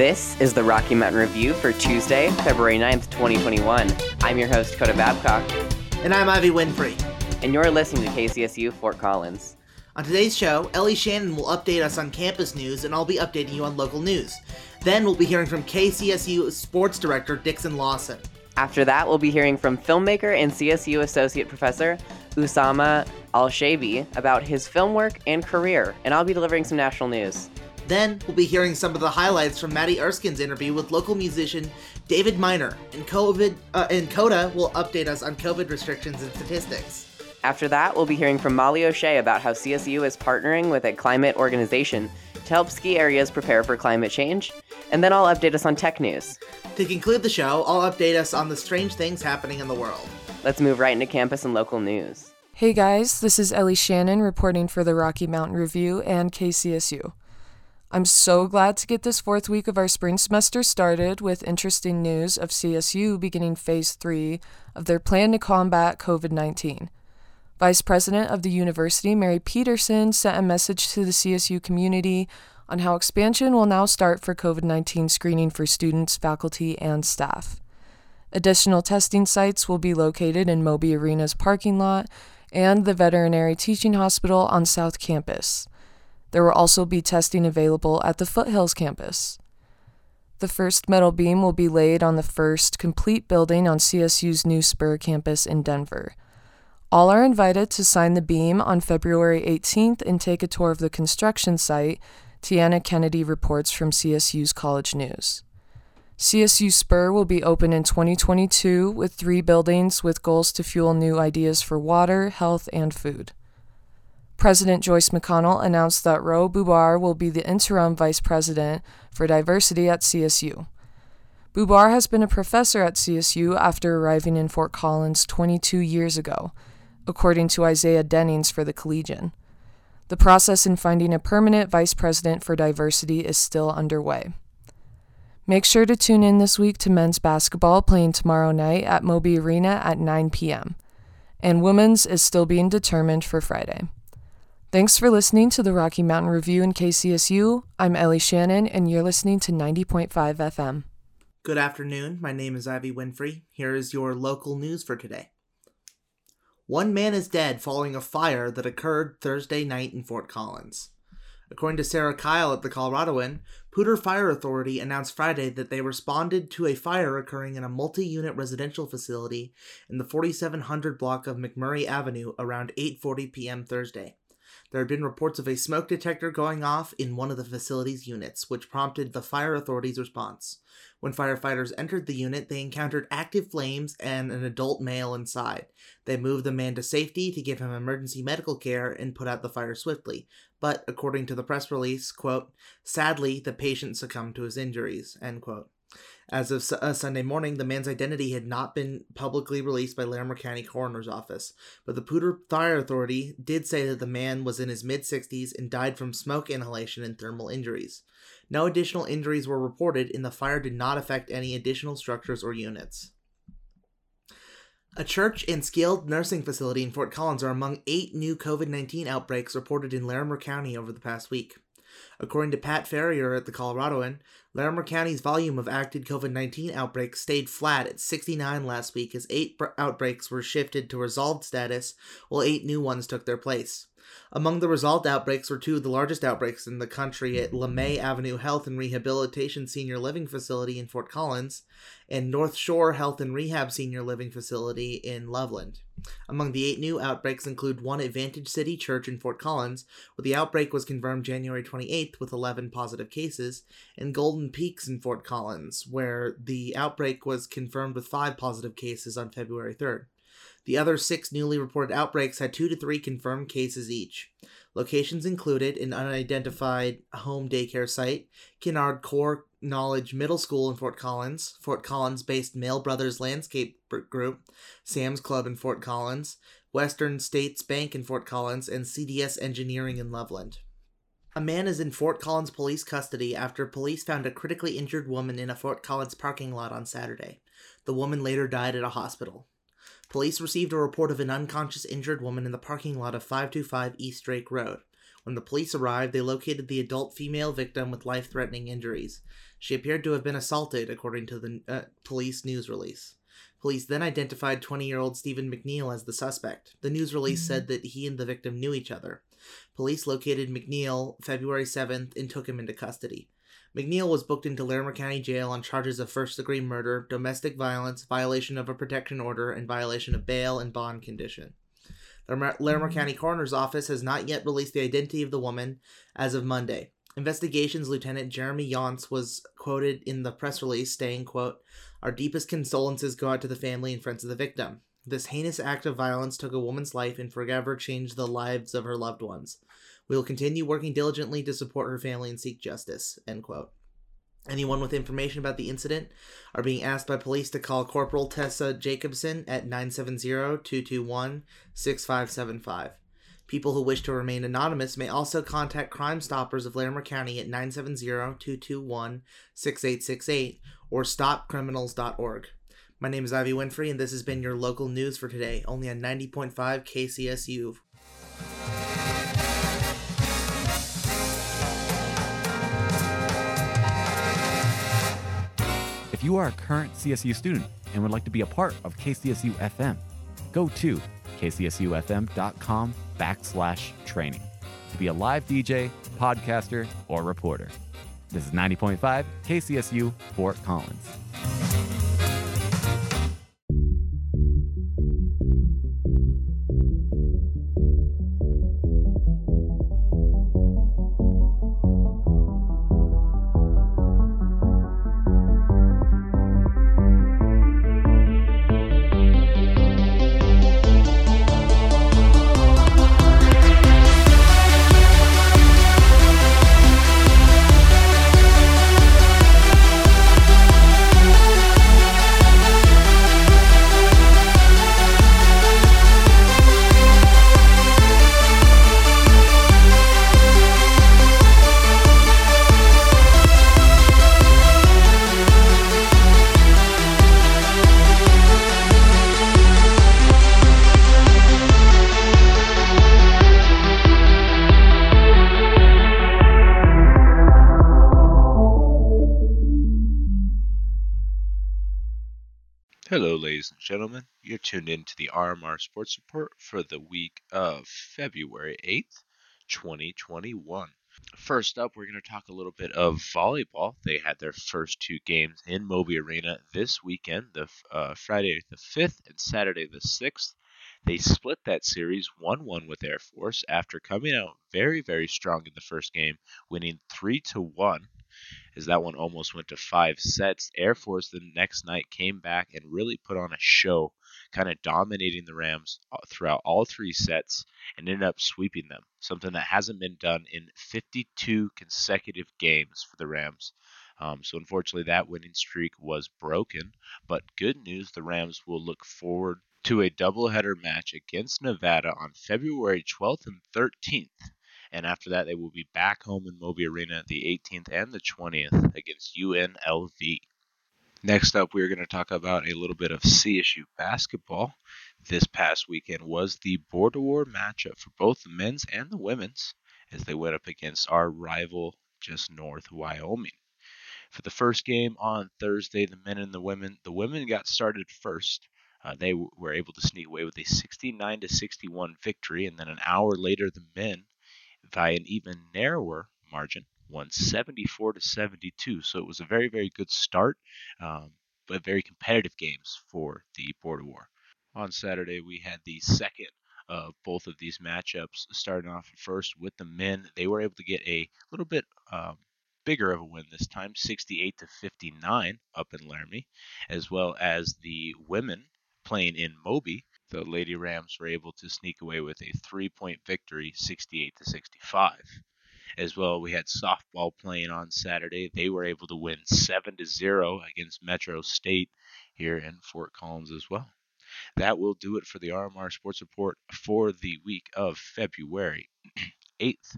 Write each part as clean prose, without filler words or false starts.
This is the Rocky Mountain Review for Tuesday, February 9th, 2021. I'm your host, Coda Babcock. And I'm Ivy Winfrey. And you're listening to KCSU Fort Collins. On today's show, Ellie Shannon will update us on campus news, and I'll be updating you on local news. Then we'll be hearing from KCSU sports director Dixon Lawson. After that, we'll be hearing from filmmaker and CSU associate professor Usama Alshaibi about his film work and career, and I'll be delivering some national news. Then, we'll be hearing some of the highlights from Maddie Erskine's interview with local musician David Minor, and Coda will update us on COVID restrictions and statistics. After that, we'll be hearing from Molly O'Shea about how CSU is partnering with a climate organization to help ski areas prepare for climate change, and then I'll update us on tech news. To conclude the show, I'll update us on the strange things happening in the world. Let's move right into campus and local news. Hey guys, this is Ellie Shannon reporting for the Rocky Mountain Review and KCSU. I'm so glad to get this fourth week of our spring semester started with interesting news of CSU beginning Phase 3 of their plan to combat COVID-19. Vice President of the University, Mary Peterson, sent a message to the CSU community on how expansion will now start for COVID-19 screening for students, faculty, and staff. Additional testing sites will be located in Moby Arena's parking lot and the Veterinary Teaching Hospital on South Campus. There will also be testing available at the Foothills campus. The first metal beam will be laid on the first complete building on CSU's new Spur campus in Denver. All are invited to sign the beam on February 18th and take a tour of the construction site, Tiana Kennedy reports from CSU's College News. CSU Spur will be open in 2022 with 3 buildings with goals to fuel new ideas for water, health, and food. President Joyce McConnell announced that Roe Bubar will be the interim vice president for diversity at CSU. Bubar has been a professor at CSU after arriving in Fort Collins 22 years ago, according to Isaiah Dennings for the Collegian. The process in finding a permanent vice president for diversity is still underway. Make sure to tune in this week to men's basketball playing tomorrow night at Moby Arena at 9 p.m., and women's is still being determined for Friday. Thanks for listening to the Rocky Mountain Review in KCSU. I'm Ellie Shannon, and you're listening to 90.5 FM. Good afternoon. My name is Ivy Winfrey. Here is your local news for today. One man is dead following a fire that occurred Thursday night in Fort Collins. According to Sarah Kyle at the Coloradoan, Poudre Fire Authority announced Friday that they responded to a fire occurring in a multi-unit residential facility in the 4700 block of McMurray Avenue around 8:40 p.m. Thursday. There had been reports of a smoke detector going off in one of the facility's units, which prompted the fire authority's response. When firefighters entered the unit, they encountered active flames and an adult male inside. They moved the man to safety to give him emergency medical care and put out the fire swiftly. But, according to the press release, quote, sadly, the patient succumbed to his injuries, end quote. As of Sunday morning, the man's identity had not been publicly released by Larimer County Coroner's Office, but the Poudre Fire Authority did say that the man was in his mid-60s and died from smoke inhalation and thermal injuries. No additional injuries were reported, and the fire did not affect any additional structures or units. A church and skilled nursing facility in Fort Collins are among 8 new COVID-19 outbreaks reported in Larimer County over the past week. According to Pat Ferrier at the Coloradoan, Larimer County's volume of active COVID-19 outbreaks stayed flat at 69 last week as 8 outbreaks were shifted to resolved status, while 8 new ones took their place. Among the resolved outbreaks were 2 of the largest outbreaks in the country at LeMay Avenue Health and Rehabilitation Senior Living Facility in Fort Collins and North Shore Health and Rehab Senior Living Facility in Loveland. Among the 8 new outbreaks include one at Vantage City Church in Fort Collins, where the outbreak was confirmed January 28th with 11 positive cases, and Golden Peaks in Fort Collins, where the outbreak was confirmed with 5 positive cases on February 3rd. The other 6 newly reported outbreaks had 2 to 3 confirmed cases each. Locations included an unidentified home daycare site, Kennard Core Knowledge Middle School in Fort Collins-based Mail Brothers Landscape Group, Sam's Club in Fort Collins, Western States Bank in Fort Collins, and CDS Engineering in Loveland. A man is in Fort Collins police custody after police found a critically injured woman in a Fort Collins parking lot on Saturday. The woman later died at a hospital. Police received a report of an unconscious injured woman in the parking lot of 525 East Drake Road. When the police arrived, they located the adult female victim with life-threatening injuries. She appeared to have been assaulted, according to the police news release. Police then identified 20-year-old Stephen McNeil as the suspect. The news release said that he and the victim knew each other. Police located McNeil February 7th and took him into custody. McNeil was booked into Larimer County Jail on charges of first-degree murder, domestic violence, violation of a protection order, and violation of bail and bond condition. The Larimer County Coroner's Office has not yet released the identity of the woman as of Monday. Investigations Lieutenant Jeremy Yance was quoted in the press release saying, quote, "Our deepest condolences go out to the family and friends of the victim. This heinous act of violence took a woman's life and forever changed the lives of her loved ones. We will continue working diligently to support her family and seek justice," end quote. Anyone with information about the incident are being asked by police to call Corporal Tessa Jacobson at 970-221-6575. People who wish to remain anonymous may also contact Crime Stoppers of Larimer County at 970-221-6868 or stopcriminals.org. My name is Ivy Winfrey, and this has been your local news for today, only on 90.5 KCSU. If you are a current CSU student and would like to be a part of KCSU FM, go to kcsufm.com/training to be a live DJ, podcaster, or reporter. This is 90.5 KCSU Fort Collins. Hello, ladies and gentlemen. You're tuned in to the RMR Sports Report for the week of February 8th, 2021. First up, we're going to talk a little bit of volleyball. They had their first two games in Moby Arena this weekend, the Friday the 5th and Saturday the 6th. They split that series 1-1 with Air Force after coming out very, very strong in the first game, winning 3-1. As that one almost went to five sets. Air Force the next night came back and really put on a show, kind of dominating the Rams throughout all three sets and ended up sweeping them, something that hasn't been done in 52 consecutive games for the Rams. So unfortunately, that winning streak was broken. But good news, the Rams will look forward to a doubleheader match against Nevada on February 12th and 13th. And after that, they will be back home in Moby Arena the 18th and the 20th against UNLV. Next up, we're going to talk about a little bit of CSU basketball. This past weekend was the Border War matchup for both the men's and the women's as they went up against our rival just north, Wyoming. For the first game on Thursday, the men and the women got started first. They were able to sneak away with a 69-61 victory, and then an hour later, the men by an even narrower margin, won 74-72. So it was a very, very good start, but very competitive games for the Border War. On Saturday, we had the second of both of these matchups, starting off first with the men. They were able to get a little bit bigger of a win this time, 68-59 up in Laramie, as well as the women playing in Moby. The Lady Rams were able to sneak away with a 3-point victory, 68-65. As well, we had softball playing on Saturday. They were able to win 7-0 against Metro State here in Fort Collins as well. That will do it for the RMR Sports Report for the week of February 8th.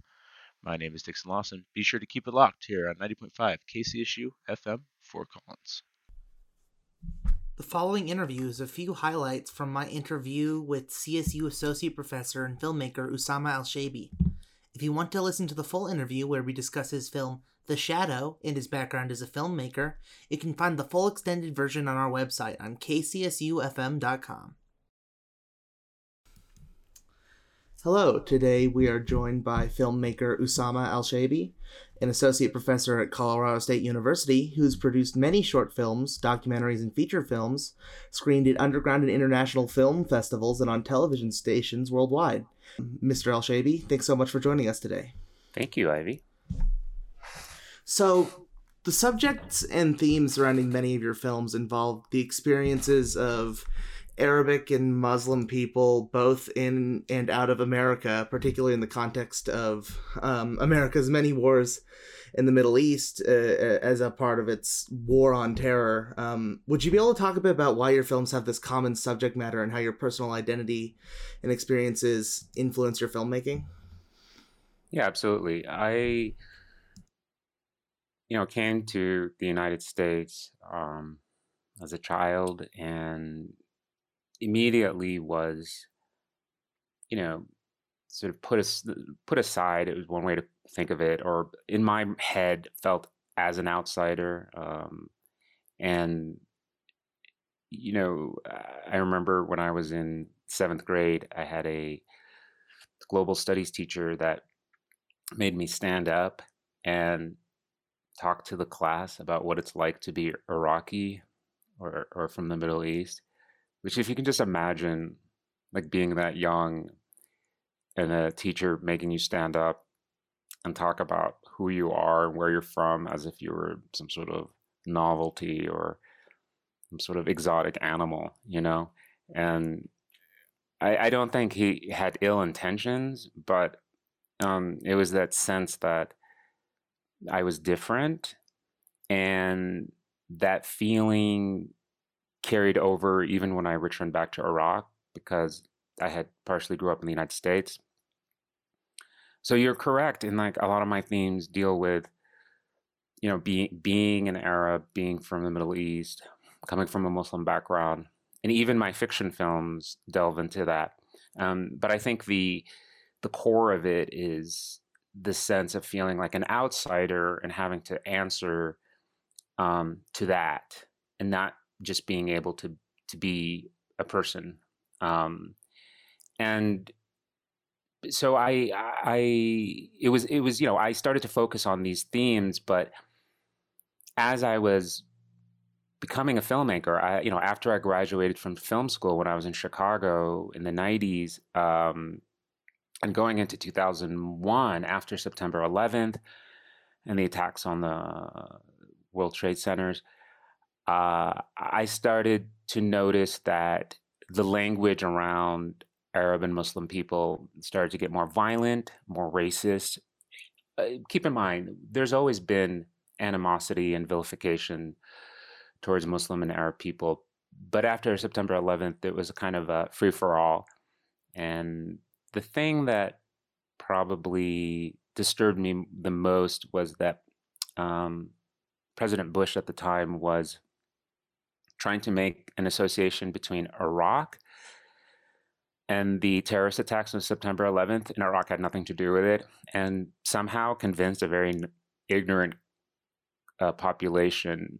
My name is Dixon Lawson. Be sure to keep it locked here on 90.5 KCSU FM Fort Collins. The following interview is a few highlights from my interview with CSU Associate Professor and filmmaker Usama Alshaibi. If If you want to listen to the full interview where we discuss his film, The Shadow, and his background as a filmmaker, you can find the full extended version on our website on kcsufm.com. Hello, today we are joined by filmmaker Usama Alshaibi, an associate professor at Colorado State University who's produced many short films, documentaries, and feature films, screened at underground and international film festivals and on television stations worldwide. Mr. Alshaibi, thanks so much for joining us today. Thank you, Ivy. So, the subjects and themes surrounding many of your films involve the experiences of Arabic and Muslim people both in and out of America, particularly in the context of America's many wars in the Middle East as a part of its war on terror. Would you be able to talk a bit about why your films have this common subject matter and how your personal identity and experiences influence your filmmaking? Yeah, absolutely. I came to the United States as a child and immediately was, sort of put aside. It was one way to think of it, or in my head felt as an outsider. I remember when I was in seventh grade, I had a global studies teacher that made me stand up and talk to the class about what it's like to be Iraqi or from the Middle East. Which, if you can just imagine, like being that young and a teacher making you stand up and talk about who you are and where you're from as if you were some sort of novelty or some sort of exotic animal, And I don't think he had ill intentions, but it was that sense that I was different, and that feeling carried over even when I returned back to Iraq, because I had partially grew up in the United States. So you're correct in like a lot of my themes deal with, being an Arab, being from the Middle East, coming from a Muslim background, and even my fiction films delve into that. But I think the core of it is the sense of feeling like an outsider and having to answer to that, and not just being able to be a person. So I started to focus on these themes, but as I was becoming a filmmaker, I after I graduated from film school when I was in Chicago in the 90s, and going into 2001 after September 11th and the attacks on the World Trade Centers, I started to notice that the language around Arab and Muslim people started to get more violent, more racist. Keep in mind, there's always been animosity and vilification towards Muslim and Arab people. But after September 11th, it was a kind of a free-for-all. And the thing that probably disturbed me the most was that President Bush at the time was trying to make an association between Iraq and the terrorist attacks on September 11th, and Iraq had nothing to do with it, and somehow convinced a very ignorant population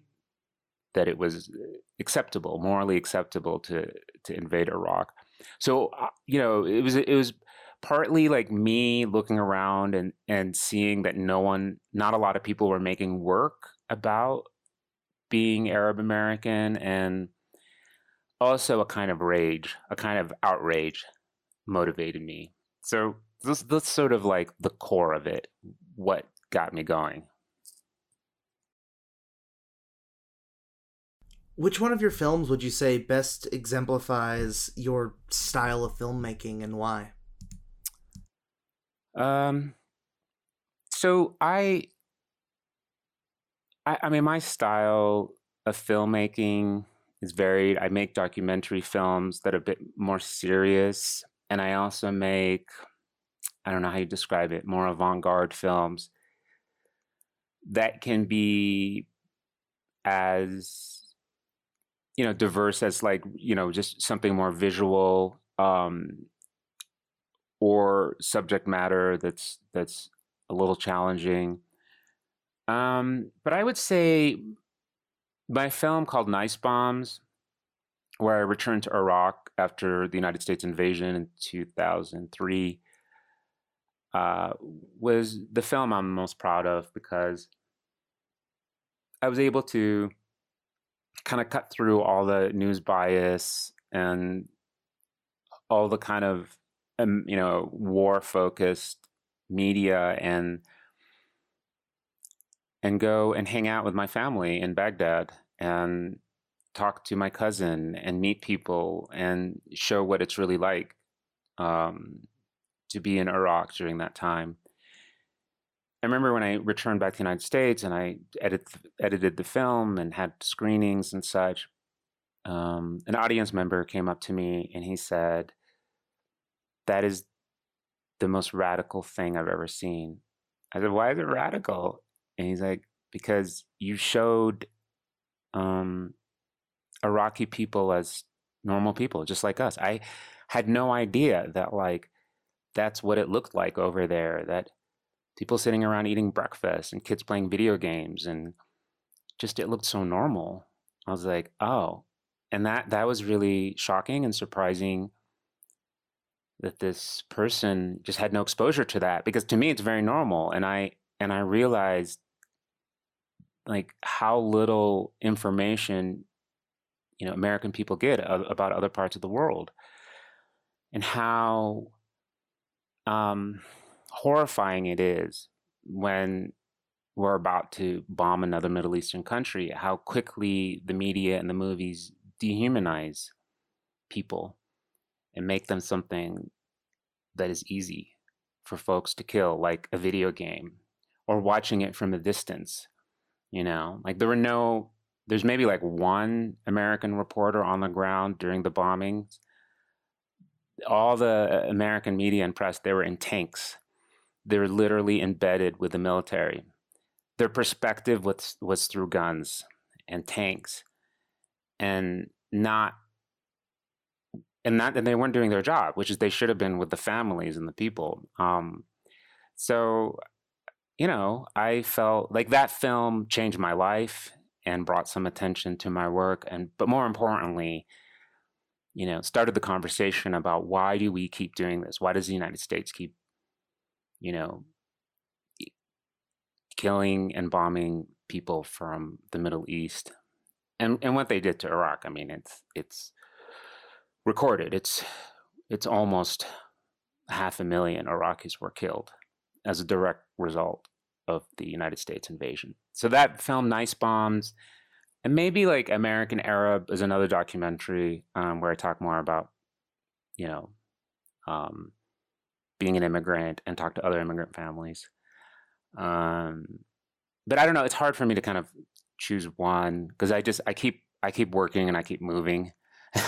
that it was acceptable, morally acceptable to invade Iraq. So, it was partly like me looking around and seeing that not a lot of people were making work about being Arab American, and also a kind of rage, a kind of outrage motivated me. So that's sort of like the core of it, what got me going. Which one of your films would you say best exemplifies your style of filmmaking, and why? So my style of filmmaking is varied. I make documentary films that are a bit more serious, and I also make, I don't know how you describe it, more avant-garde films that can be as, diverse as like, just something more visual, or subject matter that's a little challenging. But I would say my film called Nice Bombs, where I returned to Iraq after the United States invasion in 2003, was the film I'm most proud of because I was able to kind of cut through all the news bias and all the kind of, war-focused media and go and hang out with my family in Baghdad and talk to my cousin and meet people and show what it's really like to be in Iraq during that time. I remember when I returned back to the United States and I edited the film and had screenings and such, an audience member came up to me and he said, "That is the most radical thing I've ever seen." I said, "Why is it radical?" And he's like, "Because you showed Iraqi people as normal people, just like us. I had no idea that that's what it looked like over there, that people sitting around eating breakfast and kids playing video games and just it looked so normal." I was like, oh. And that was really shocking and surprising that this person just had no exposure to that, because to me it's very normal. And I realized how little information American people get about other parts of the world, and how horrifying it is when we're about to bomb another Middle Eastern country, how quickly the media and the movies dehumanize people and make them something that is easy for folks to kill, like a video game or watching it from a distance. There's maybe one American reporter on the ground during the bombings. All the American media and press, they were in tanks. They were literally embedded with the military. Their perspective was through guns and tanks, and they weren't doing their job, which is they should have been with the families and the people. I felt like that film changed my life and brought some attention to my work, but more importantly, started the conversation about why do we keep doing this? Why does the United States keep, killing and bombing people from the Middle East? And what they did to Iraq, it's recorded. It's almost 500,000 Iraqis were killed as a direct result of the United States invasion. So that film, Nice Bombs, and maybe American Arab is another documentary where I talk more about, being an immigrant and talk to other immigrant families. But I don't know, it's hard for me to kind of choose one because I keep working and I keep moving. So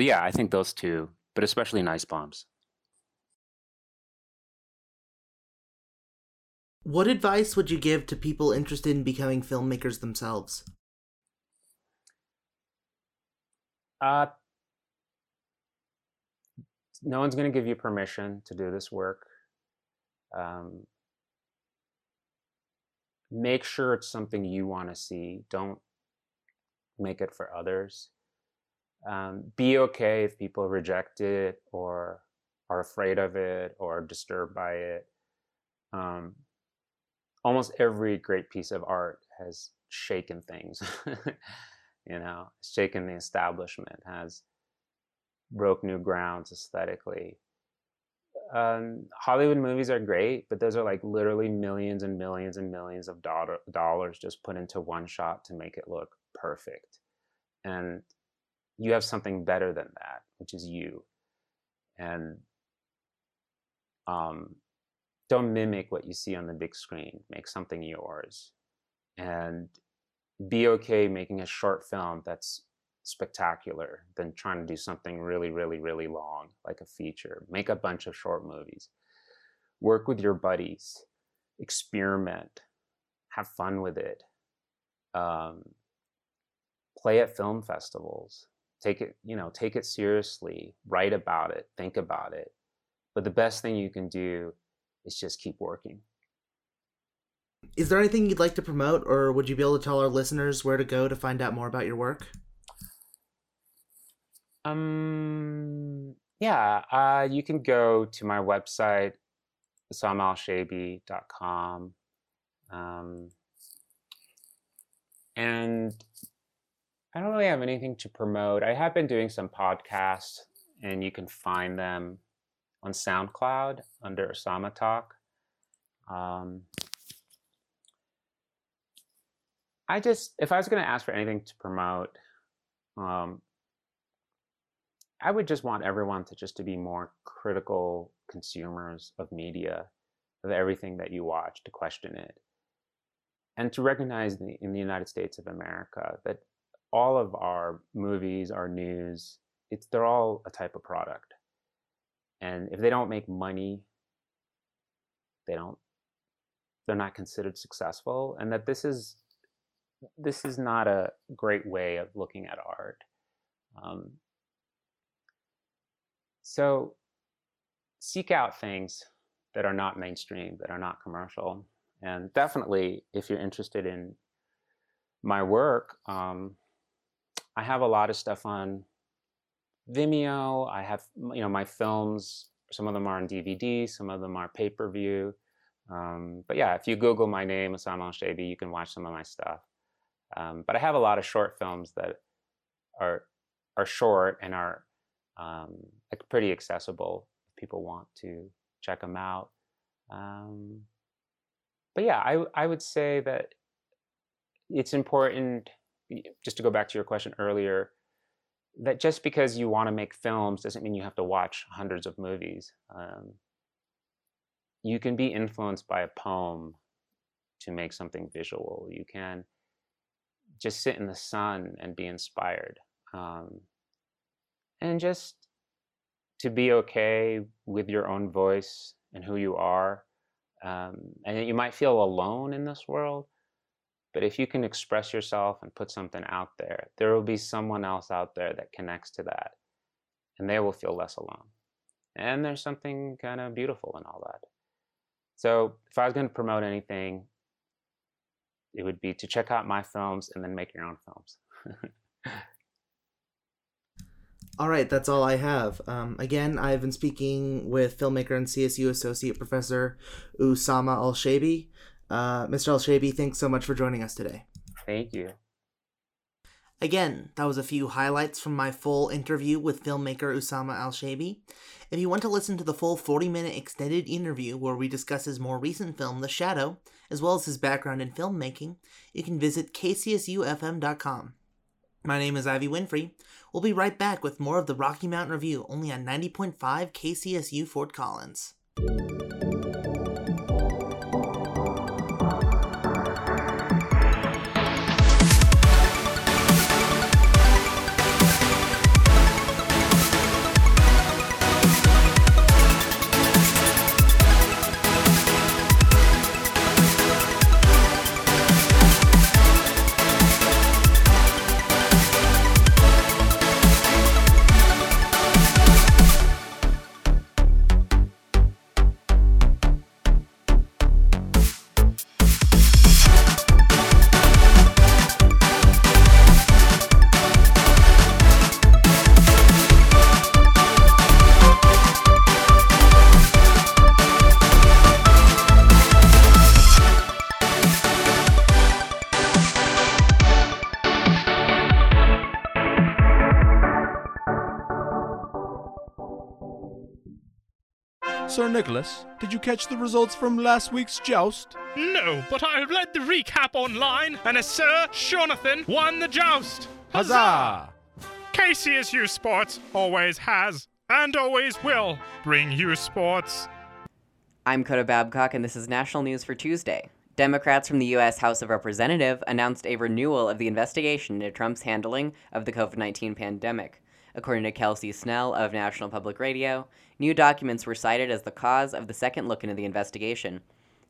yeah, I think those two, but especially Nice Bombs. What advice would you give to people interested in becoming filmmakers themselves? No one's going to give you permission to do this work. Make sure it's something you want to see. Don't make it for others. Be okay if people reject it or are afraid of it or disturbed by it. Almost every great piece of art has shaken things, shaken the establishment, has broke new grounds aesthetically. Hollywood movies are great, but those are literally millions and millions and millions of dollars just put into one shot to make it look perfect. And you have something better than that, which is you. And don't mimic what you see on the big screen. Make something yours. And be okay making a short film that's spectacular than trying to do something really, really, really long, like a feature. Make a bunch of short movies. Work with your buddies. Experiment. Have fun with it. Play at film festivals. Take it seriously. Write about it. Think about it. But the best thing you can do is just keep working. Is there anything you'd like to promote, or would you be able to tell our listeners where to go to find out more about your work? You can go to my website, usamaalshaibi.com. And I don't really have anything to promote. I have been doing some podcasts, and you can find them on SoundCloud under Usama Talk. If I was going to ask for anything to promote, I would just want everyone to be more critical consumers of media, of everything that you watch, to question it. And to recognize in the United States of America that all of our movies, our news, they're all a type of product. And if they don't make money, they're not considered successful. And that this is not a great way of looking at art. So seek out things that are not mainstream, that are not commercial. And definitely, if you're interested in my work, I have a lot of stuff on Vimeo. I have, my films. Some of them are on DVD. Some of them are pay-per-view. If you Google my name, Usama Alshaibi, you can watch some of my stuff. But I have a lot of short films that are short and are pretty accessible if people want to check them out. I would say that it's important, just to go back to your question earlier, that just because you want to make films doesn't mean you have to watch hundreds of movies. You can be influenced by a poem to make something visual. You can just sit in the sun and be inspired. And just to be okay with your own voice and who you are. And you might feel alone in this world, but if you can express yourself and put something out there, there will be someone else out there that connects to that, and they will feel less alone. And there's something kind of beautiful in all that. So if I was going to promote anything, it would be to check out my films and then make your own films. All right, that's all I have. Again, I've been speaking with filmmaker and CSU Associate Professor Usama Alshaibi. Mr. Alshaibi, thanks so much for joining us today. Thank you. Again, that was a few highlights from my full interview with filmmaker Usama Alshaibi. If you want to listen to the full 40-minute extended interview where we discuss his more recent film, The Shadow, as well as his background in filmmaking, you can visit kcsufm.com. My name is Ivy Winfrey. We'll be right back with more of the Rocky Mountain Review, only on 90.5 KCSU Fort Collins. Sir Nicholas, did you catch the results from last week's joust? No, but I read the recap online, and a Sir Jonathan won the joust. Huzzah! KCSU Sports always has, and always will, bring you sports. I'm Coda Babcock, and this is National News for Tuesday. Democrats from the U.S. House of Representatives announced a renewal of the investigation into Trump's handling of the COVID-19 pandemic. According to Kelsey Snell of National Public Radio, new documents were cited as the cause of the second look into the investigation.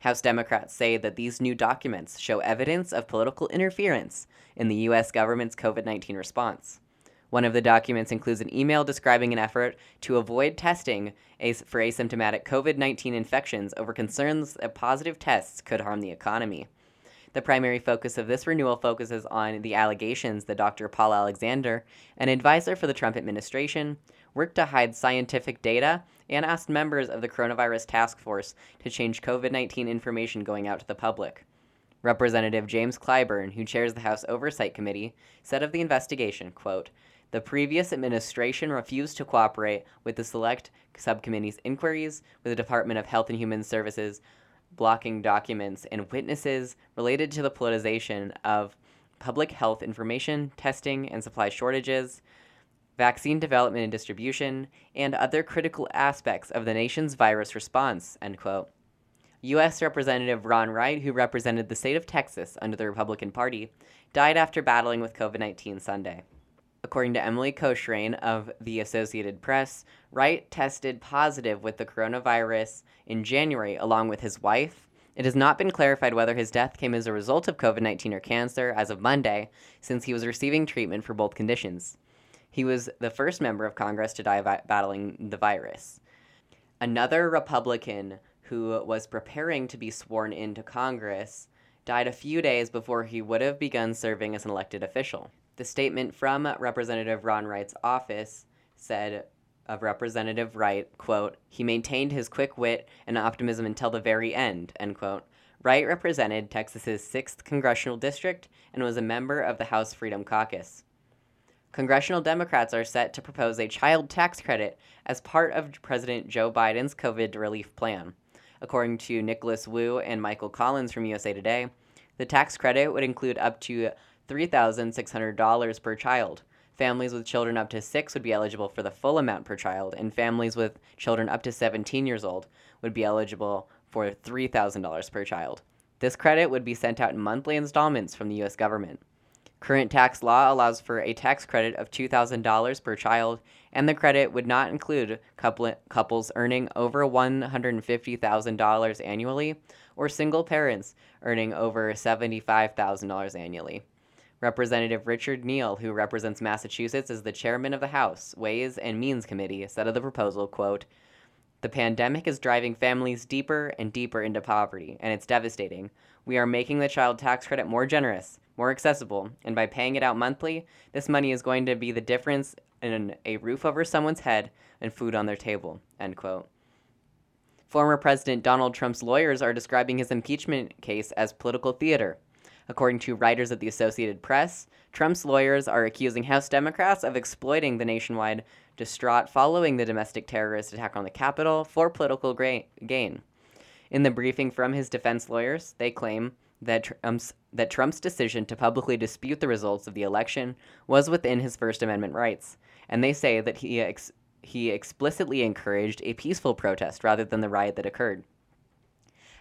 House Democrats say that these new documents show evidence of political interference in the U.S. government's COVID-19 response. One of the documents includes an email describing an effort to avoid testing for asymptomatic COVID-19 infections over concerns that positive tests could harm the economy. The primary focus of this renewal focuses on the allegations that Dr. Paul Alexander, an advisor for the Trump administration, worked to hide scientific data and asked members of the Coronavirus Task Force to change COVID-19 information going out to the public. Representative James Clyburn, who chairs the House Oversight Committee, said of the investigation, quote, "The previous administration refused to cooperate with the select subcommittee's inquiries, with the Department of Health and Human Services blocking documents and witnesses related to the politicization of public health information, testing and supply shortages, vaccine development and distribution, and other critical aspects of the nation's virus response," end quote. U.S. Representative Ron Wright, who represented the state of Texas under the Republican Party, died after battling with COVID-19 Sunday. According to Emily Koshrain of the Associated Press, Wright tested positive with the coronavirus in January along with his wife. It has not been clarified whether his death came as a result of COVID-19 or cancer as of Monday, since he was receiving treatment for both conditions. He was the first member of Congress to die battling the virus. Another Republican who was preparing to be sworn into Congress died a few days before he would have begun serving as an elected official. The statement from Representative Ron Wright's office said of Representative Wright, quote, "He maintained his quick wit and optimism until the very end," end quote. Wright represented Texas's 6th congressional district and was a member of the House Freedom Caucus. Congressional Democrats are set to propose a child tax credit as part of President Joe Biden's COVID relief plan. According to Nicholas Wu and Michael Collins from USA Today, the tax credit would include up to $3,600 per child. Families with children up to 6 would be eligible for the full amount per child, and families with children up to 17 years old would be eligible for $3,000 per child. This credit would be sent out in monthly installments from the U.S. government. Current tax law allows for a tax credit of $2,000 per child, and the credit would not include couples earning over $150,000 annually or single parents earning over $75,000 annually. Representative Richard Neal, who represents Massachusetts as the chairman of the House Ways and Means Committee, said of the proposal, quote, "The pandemic is driving families deeper and deeper into poverty, and it's devastating. We are making the child tax credit more generous, more accessible, and by paying it out monthly, this money is going to be the difference in a roof over someone's head and food on their table," end quote. Former President Donald Trump's lawyers are describing his impeachment case as political theater. According to writers at the Associated Press, Trump's lawyers are accusing House Democrats of exploiting the nationwide distraught following the domestic terrorist attack on the Capitol for political gain. In the briefing from his defense lawyers, they claim that Trump's decision to publicly dispute the results of the election was within his First Amendment rights, and they say that he explicitly encouraged a peaceful protest rather than the riot that occurred.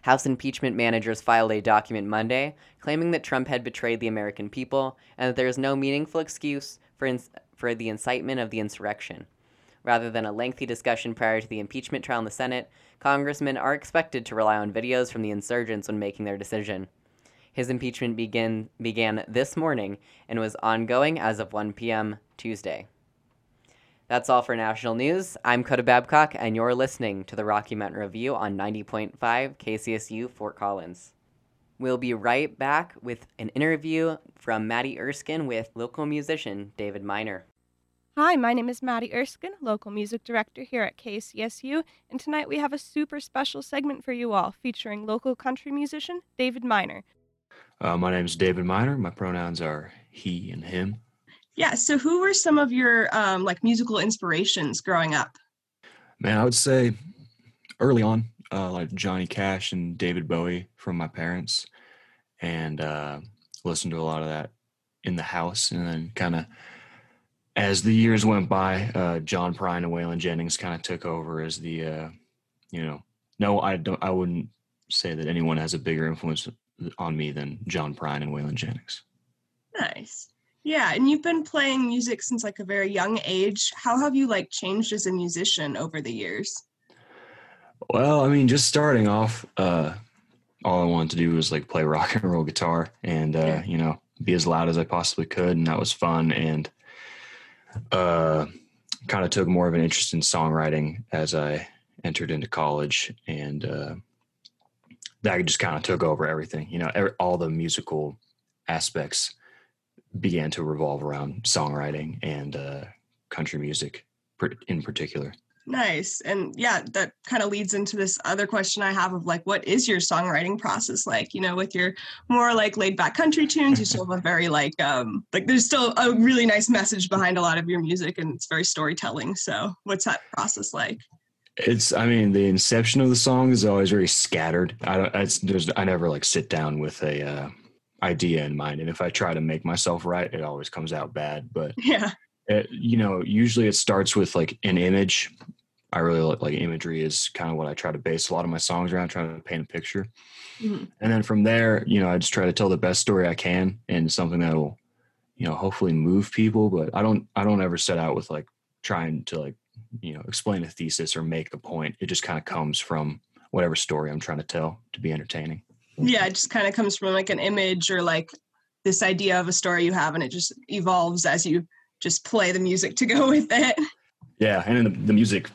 House impeachment managers filed a document Monday claiming that Trump had betrayed the American people and that there is no meaningful excuse for the incitement of the insurrection. Rather than a lengthy discussion prior to the impeachment trial in the Senate, congressmen are expected to rely on videos from the insurgents when making their decision. His impeachment began this morning and was ongoing as of 1 p.m. Tuesday. That's all for national news. I'm Coda Babcock, and you're listening to the Rocky Mountain Review on 90.5 KCSU Fort Collins. We'll be right back with an interview from Maddie Erskine with local musician David Minor. Hi, my name is Maddie Erskine, local music director here at KCSU, and tonight we have a super special segment for you all featuring local country musician David Minor. My name is David Minor. My pronouns are he and him. Yeah, so who were some of your musical inspirations growing up? Man, I would say early on, Johnny Cash and David Bowie from my parents, and listened to a lot of that in the house. And then kind of as the years went by, John Prine and Waylon Jennings kind of took over as the, I wouldn't say that anyone has a bigger influence on me than John Prine and Waylon Jennings. Nice. Yeah, and you've been playing music since a very young age. How have you changed as a musician over the years? Well, just starting off, all I wanted to do was play rock and roll guitar and be as loud as I possibly could, and that was fun. And kind of took more of an interest in songwriting as I entered into college, and that just kind of took over everything. You know, all the musical aspects began to revolve around songwriting and country music in particular. Nice. And yeah, that kind of leads into this other question I have of like, what is your songwriting process like? You know, with your more like laid back country tunes, you still have a very like there's still a really nice message behind a lot of your music, and it's very storytelling. So what's that process like? It's, I mean, the inception of the song is always very scattered. I never like sit down with a idea in mind. And if I try to make myself write, it always comes out bad. But yeah. You know, usually it starts with like an image. I really like imagery is kind of what I try to base a lot of my songs around, trying to paint a picture. Mm-hmm. And then from there, you know, I just try to tell the best story I can and something that will, you know, hopefully move people. But I don't ever set out with like trying to like, you know, explain a thesis or make a point. It just kind of comes from whatever story I'm trying to tell to be entertaining. Yeah, it just kind of comes from like an image or like this idea of a story you have, and it just evolves as you just play the music to go with it. Yeah, and the music,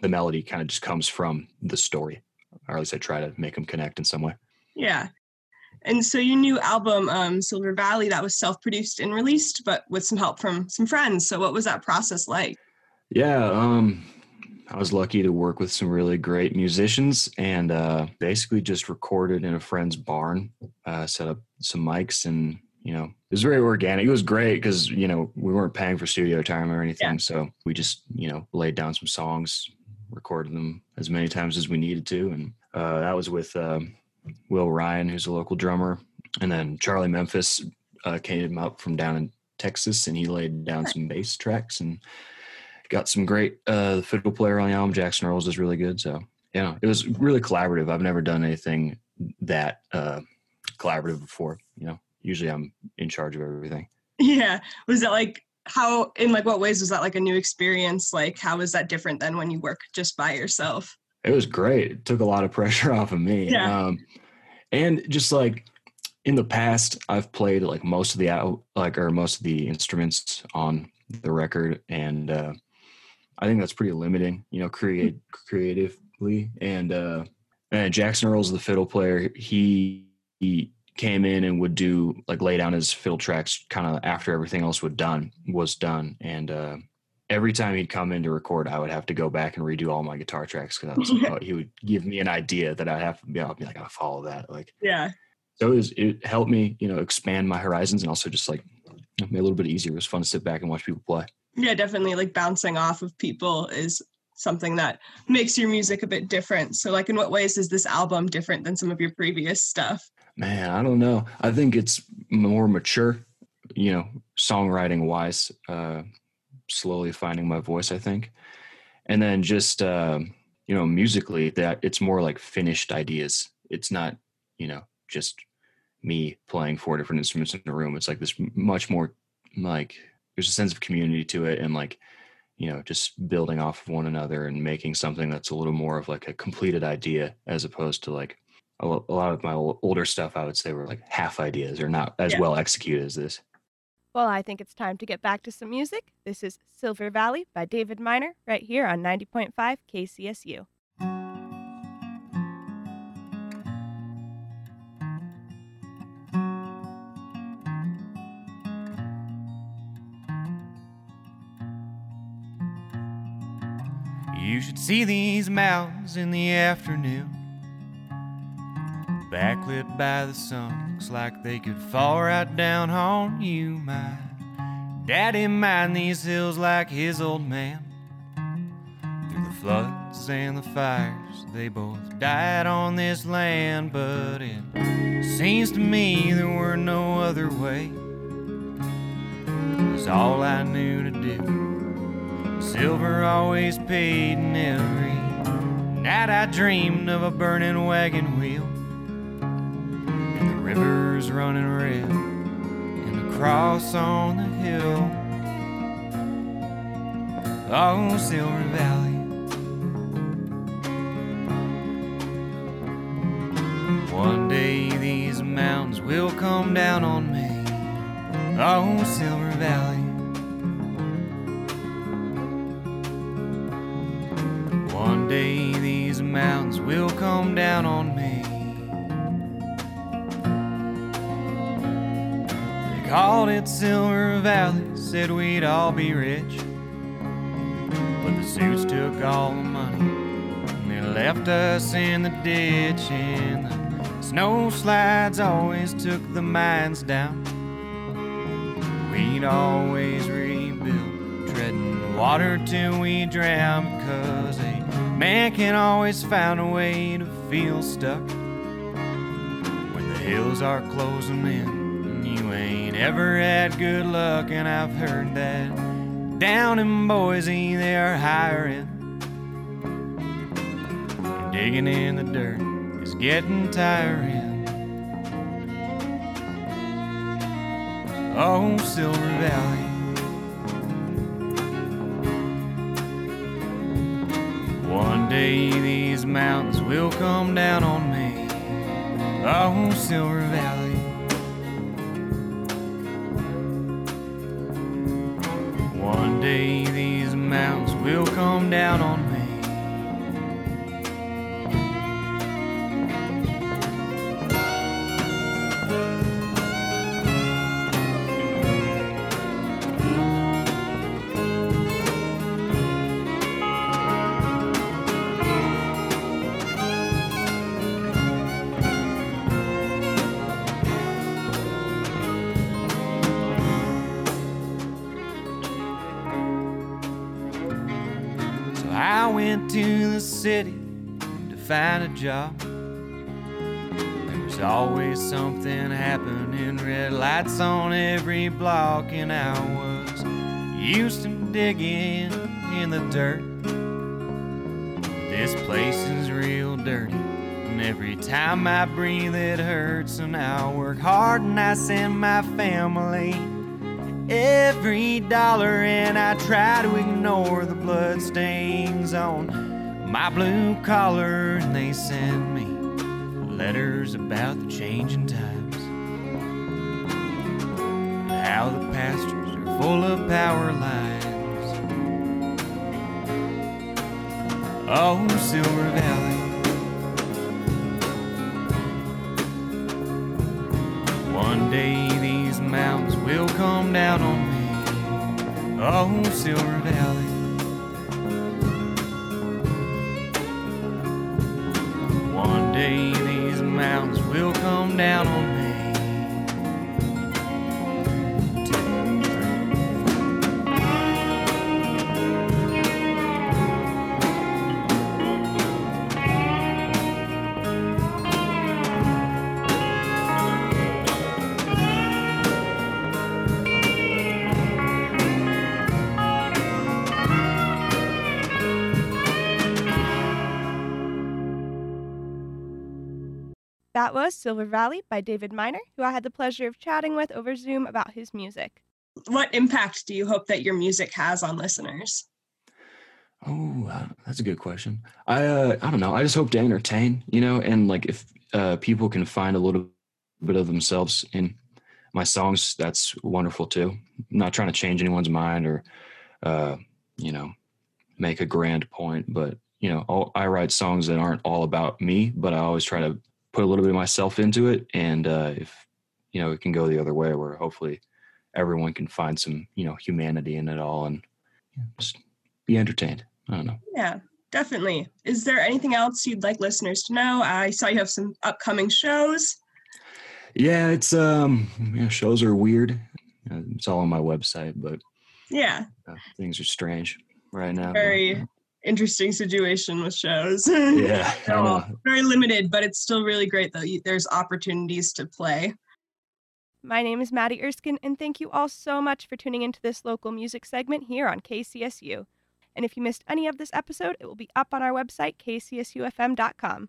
the melody kind of just comes from the story, or at least I try to make them connect in some way. Yeah. And so your new album, Silver Valley, that was self-produced and released, but with some help from some friends. So what was that process like? Yeah, I was lucky to work with some really great musicians, and basically just recorded in a friend's barn, set up some mics, and you know, it was very organic. It was great because, you know, we weren't paying for studio time or anything. Yeah. So we just, you know, laid down some songs, recorded them as many times as we needed to. And that was with Will Ryan, who's a local drummer. And then Charlie Memphis came up from down in Texas, and he laid down some bass tracks and got some great the fiddle player on the album. Jackson Earls is really good. So, yeah, it was really collaborative. I've never done anything that collaborative before, you know. Usually I'm in charge of everything. Yeah. Was that like, how, in like what ways was that like a new experience? Like, how is that different than when you work just by yourself? It was great. It took a lot of pressure off of me. Yeah. And just like in the past, I've played like most of the instruments on the record. And I think that's pretty limiting, you know, creatively. And Jackson Earls, the fiddle player, he came in and would do like lay down his fiddle tracks kind of after everything else was done. And every time he'd come in to record, I would have to go back and redo all my guitar tracks, because I was like, oh, he would give me an idea that I'd have to, you know, I'd be like, I'll follow that. Like, yeah. So it helped me, you know, expand my horizons, and also just like made it a little bit easier. It was fun to sit back and watch people play. Yeah, definitely. Like bouncing off of people is something that makes your music a bit different. So like, in what ways is this album different than some of your previous stuff? Man, I don't know. I think it's more mature, you know, songwriting wise, slowly finding my voice, I think. And then just, you know, musically, that it's more like finished ideas. It's not, you know, just me playing four different instruments in a room. It's like this much more like there's a sense of community to it, and like, you know, just building off of one another and making something that's a little more of like a completed idea, as opposed to like a lot of my older stuff, I would say, were like half ideas or not as well executed as this. Well, I think it's time to get back to some music. This is Silver Valley by David Minor, right here on 90.5 KCSU. You should see these mountains in the afternoon. Backlit by the sun, looks like they could fall right down on you. My daddy mined these hills like his old man. Through the floods and the fires, they both died on this land. But it seems to me there were no other way. It was all I knew to do. Silver always paid, and every night I dreamed of a burning wagon wheel. Rivers running red and a cross on the hill. Oh, Silver Valley. One day these mountains will come down on me. Oh, Silver Valley. down on me. They called it Silver Valley, said we'd all be rich, but the suits took all the money and they left us in the ditch. And the snow slides always took the mines down. We'd always rebuild, treading water till we drown, because a man can always find a way to feel stuck when the hills are closing in and you ain't ever had good luck. And I've heard that down in Boise they are hiring, and digging in the dirt is getting tiring. Oh, Silver Valley. One day these mountains will come down on me. Oh, Silver Valley. One day these mountains will come down on me. City to find a job. There's always something happening, red lights on every block, and I was used to digging in the dirt. This place is real dirty, and every time I breathe it hurts. And I work hard and I send my family every dollar, and I try to ignore the blood stains on my blue collar, and they send me letters about the changing times and how the pastures are full of power lines. Oh, Silver Valley. One day these mountains will come down on me. Oh, Silver Valley. These mountains will come down on me. 2, 3. That was Silver Valley by David Minor, who I had the pleasure of chatting with over Zoom about his music. What impact do you hope that your music has on listeners? Oh, that's a good question. I don't know. I just hope to entertain, and if people can find a little bit of themselves in my songs, that's wonderful too. I'm not trying to change anyone's mind or, make a grand point, but, I write songs that aren't all about me, but I always try to put a little bit of myself into it. And if, it can go the other way where hopefully everyone can find some, humanity in it all and just be entertained. I don't know. Yeah, definitely. Is there anything else you'd like listeners to know? I saw you have some upcoming shows. Yeah, it's, shows are weird. It's all on my website, but yeah, things are strange right now. Very interesting situation with shows. Yeah. Very limited, but it's still really great though. There's opportunities to play. My name is Maddie Erskine, and thank you all so much for tuning into this local music segment here on KCSU. And if you missed any of this episode, it will be up on our website, kcsufm.com.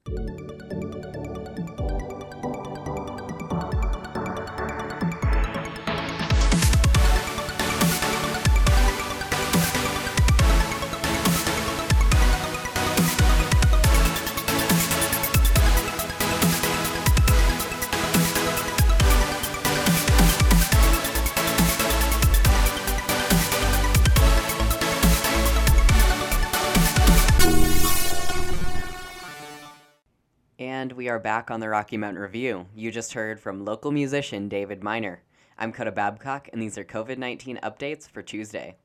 are back on the Rocky Mountain Review. You just heard from local musician David Minor. I'm Coda Babcock, and these are COVID-19 updates for Tuesday.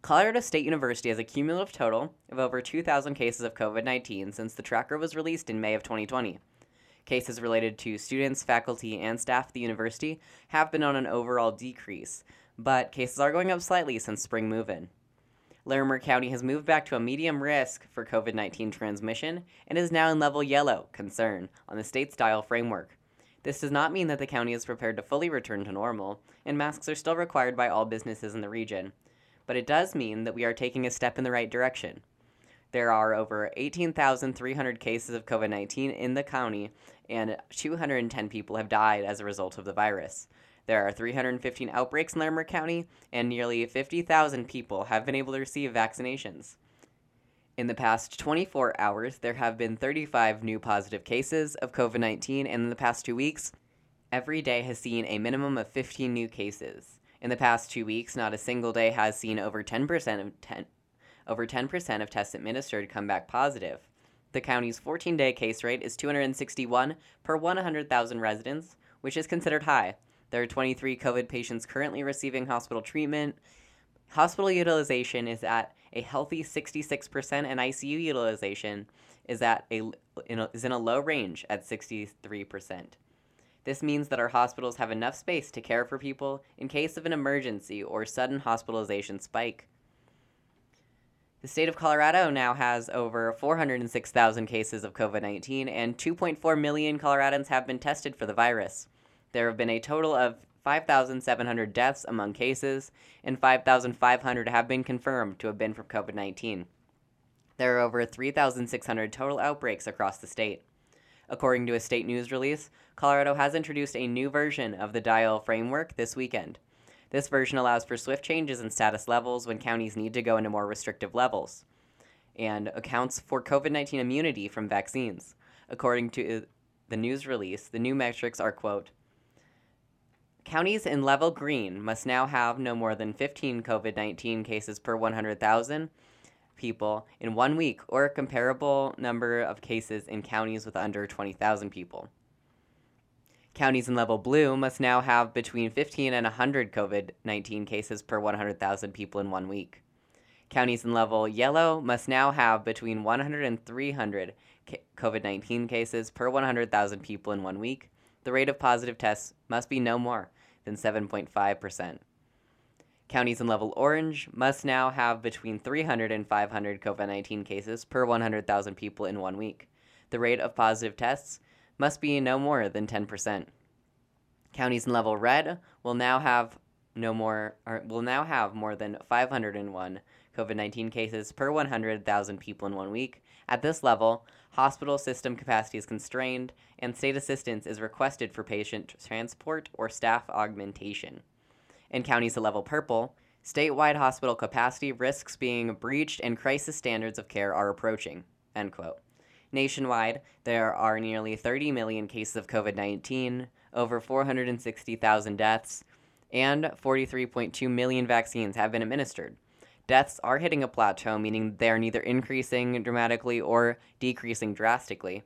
Colorado State University has a cumulative total of over 2,000 cases of COVID-19 since the tracker was released in May of 2020. Cases related to students, faculty, and staff at the university have been on an overall decrease, but cases are going up slightly since spring move-in. Larimer County has moved back to a medium risk for COVID-19 transmission and is now in level yellow, concern, on the state's dial framework. This does not mean that the county is prepared to fully return to normal, and masks are still required by all businesses in the region. But it does mean that we are taking a step in the right direction. There are over 18,300 cases of COVID-19 in the county, and 210 people have died as a result of the virus. There are 315 outbreaks in Larimer County, and nearly 50,000 people have been able to receive vaccinations. In the past 24 hours, there have been 35 new positive cases of COVID-19, and in the past 2 weeks, every day has seen a minimum of 15 new cases. In the past 2 weeks, not a single day has seen over 10% of tests administered come back positive. The county's 14-day case rate is 261 per 100,000 residents, which is considered high. There are 23 COVID patients currently receiving hospital treatment. Hospital utilization is at a healthy 66%, and ICU utilization is in a low range at 63%. This means that our hospitals have enough space to care for people in case of an emergency or sudden hospitalization spike. The state of Colorado now has over 406,000 cases of COVID-19, and 2.4 million Coloradans have been tested for the virus. There have been a total of 5,700 deaths among cases, and 5,500 have been confirmed to have been from COVID-19. There are over 3,600 total outbreaks across the state. According to a state news release, Colorado has introduced a new version of the dial framework this weekend. This version allows for swift changes in status levels when counties need to go into more restrictive levels, and accounts for COVID-19 immunity from vaccines. According to the news release, the new metrics are, quote, counties in level green must now have no more than 15 COVID-19 cases per 100,000 people in 1 week, or a comparable number of cases in counties with under 20,000 people. Counties in level blue must now have between 15 and 100 COVID-19 cases per 100,000 people in 1 week. Counties in level yellow must now have between 100 and 300 COVID-19 cases per 100,000 people in 1 week. The rate of positive tests must be no more than 7.5%. Counties in level orange must now have between 300 and 500 COVID-19 cases per 100,000 people in 1 week. The rate of positive tests must be no more than 10%. Counties in level red will now have more than 501 COVID-19 cases per 100,000 people in 1 week. At this level, hospital system capacity is constrained, and state assistance is requested for patient transport or staff augmentation. In counties at level purple, statewide hospital capacity risks being breached and crisis standards of care are approaching, end quote. Nationwide, there are nearly 30 million cases of COVID-19, over 460,000 deaths, and 43.2 million vaccines have been administered. Deaths are hitting a plateau, meaning they are neither increasing dramatically or decreasing drastically,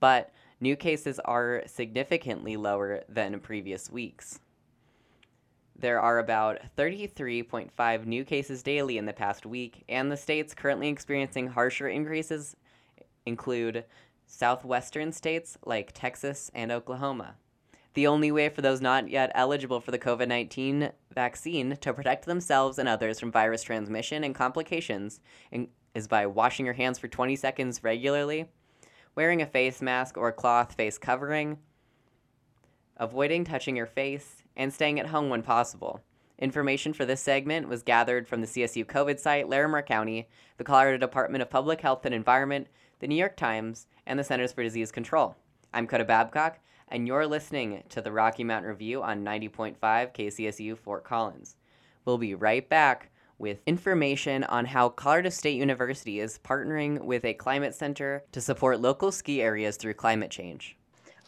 but new cases are significantly lower than previous weeks. There are about 33.5 new cases daily in the past week, and the states currently experiencing harsher increases include southwestern states like Texas and Oklahoma. The only way for those not yet eligible for the COVID-19 vaccine to protect themselves and others from virus transmission and complications is by washing your hands for 20 seconds regularly, wearing a face mask or cloth face covering, avoiding touching your face, and staying at home when possible. Information for this segment was gathered from the CSU COVID site, Larimer County, the Colorado Department of Public Health and Environment, the New York Times, and the Centers for Disease Control. I'm Coda Babcock, and you're listening to the Rocky Mountain Review on 90.5 KCSU Fort Collins. We'll be right back with information on how Colorado State University is partnering with a climate center to support local ski areas through climate change.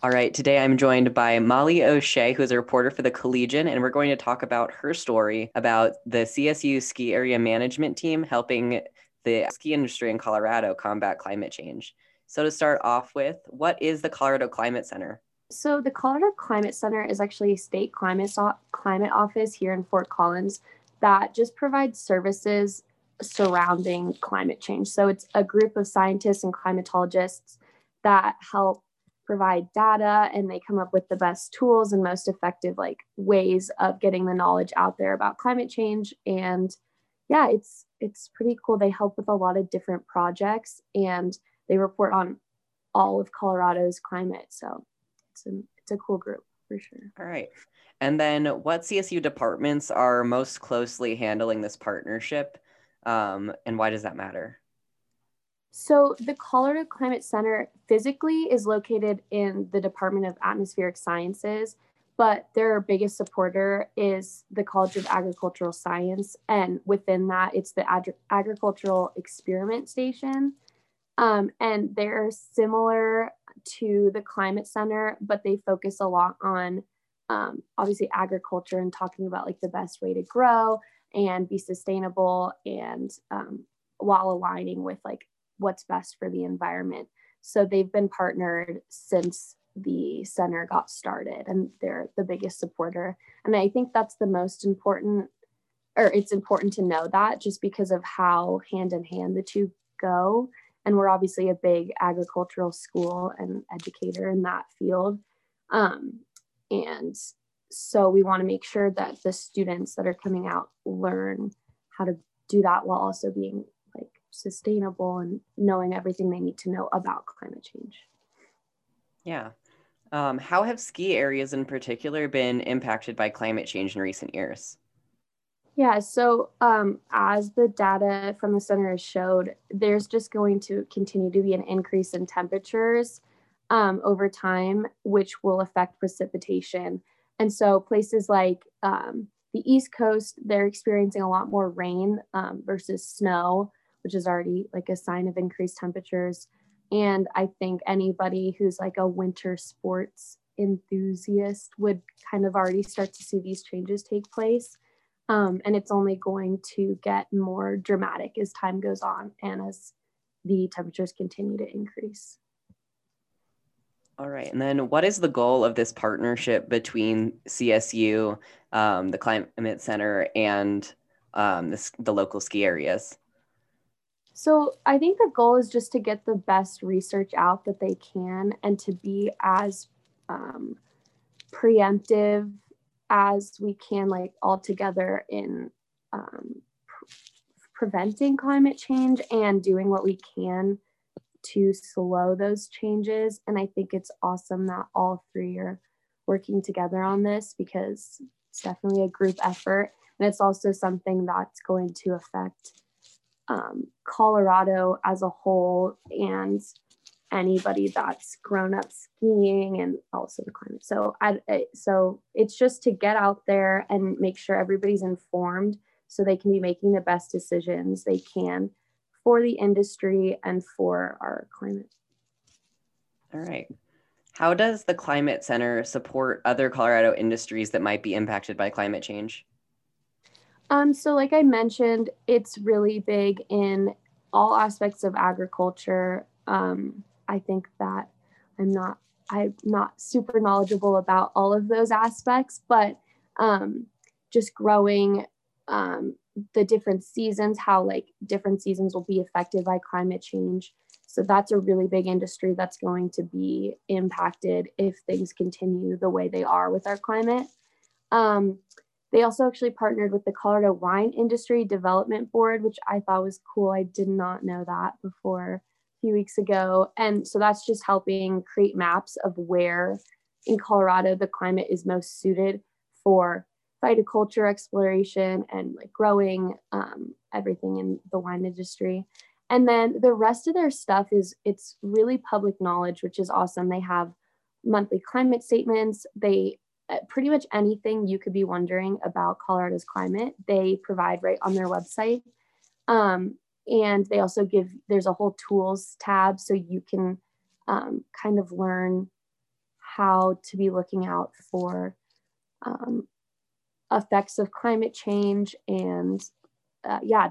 All right, today I'm joined by Molly O'Shea, who is a reporter for the Collegian, and we're going to talk about her story about the CSU ski area management team helping the ski industry in Colorado combat climate change. So to start off with, what is the Colorado Climate Center? So the Colorado Climate Center is actually a state climate office here in Fort Collins that just provides services surrounding climate change. So it's a group of scientists and climatologists that help provide data, and they come up with the best tools and most effective ways of getting the knowledge out there about climate change. And yeah, it's pretty cool. They help with a lot of different projects, and they report on all of Colorado's climate. So it's a cool group for sure. All right. And then what CSU departments are most closely handling this partnership, and why does that matter? So the Colorado Climate Center physically is located in the Department of Atmospheric Sciences, but their biggest supporter is the College of Agricultural Science. And within that, it's the Agricultural Experiment Station. And they're similar to the Climate Center, but they focus a lot on obviously agriculture and talking about the best way to grow and be sustainable, and while aligning with what's best for the environment. So they've been partnered since the center got started, and they're the biggest supporter. And I think that's the most important, or it's important to know that, just because of how hand in hand the two go. And we're obviously a big agricultural school and educator in that field. And so we want to make sure that the students that are coming out learn how to do that while also being sustainable and knowing everything they need to know about climate change. Yeah. How have ski areas in particular been impacted by climate change in recent years? Yeah, so as the data from the center has showed, there's just going to continue to be an increase in temperatures over time, which will affect precipitation. And so places like the East Coast, they're experiencing a lot more rain versus snow, which is already a sign of increased temperatures. And I think anybody who's a winter sports enthusiast would kind of already start to see these changes take place. And it's only going to get more dramatic as time goes on and as the temperatures continue to increase. All right, and then what is the goal of this partnership between CSU, the Climate Center, and the local ski areas? So I think the goal is just to get the best research out that they can, and to be as preemptive as we can, all together in preventing climate change and doing what we can to slow those changes. And I think it's awesome that all three are working together on this, because it's definitely a group effort. And it's also something that's going to affect Colorado as a whole, and anybody that's grown up skiing, and also the climate. So it's just to get out there and make sure everybody's informed so they can be making the best decisions they can for the industry and for our climate. All right. How does the Climate Center support other Colorado industries that might be impacted by climate change? So like I mentioned, it's really big in all aspects of agriculture. I think that I'm not super knowledgeable about all of those aspects, but just growing the different seasons, how different seasons will be affected by climate change. So that's a really big industry that's going to be impacted if things continue the way they are with our climate. They also actually partnered with the Colorado Wine Industry Development Board, which I thought was cool. I did not know that before a few weeks ago. And so that's just helping create maps of where in Colorado the climate is most suited for viticulture exploration and growing everything in the wine industry. And then the rest of their stuff it's really public knowledge, which is awesome. They have monthly climate statements. They pretty much anything you could be wondering about Colorado's climate, they provide right on their website. And they also there's a whole tools tab, so you can kind of learn how to be looking out for effects of climate change. And yeah,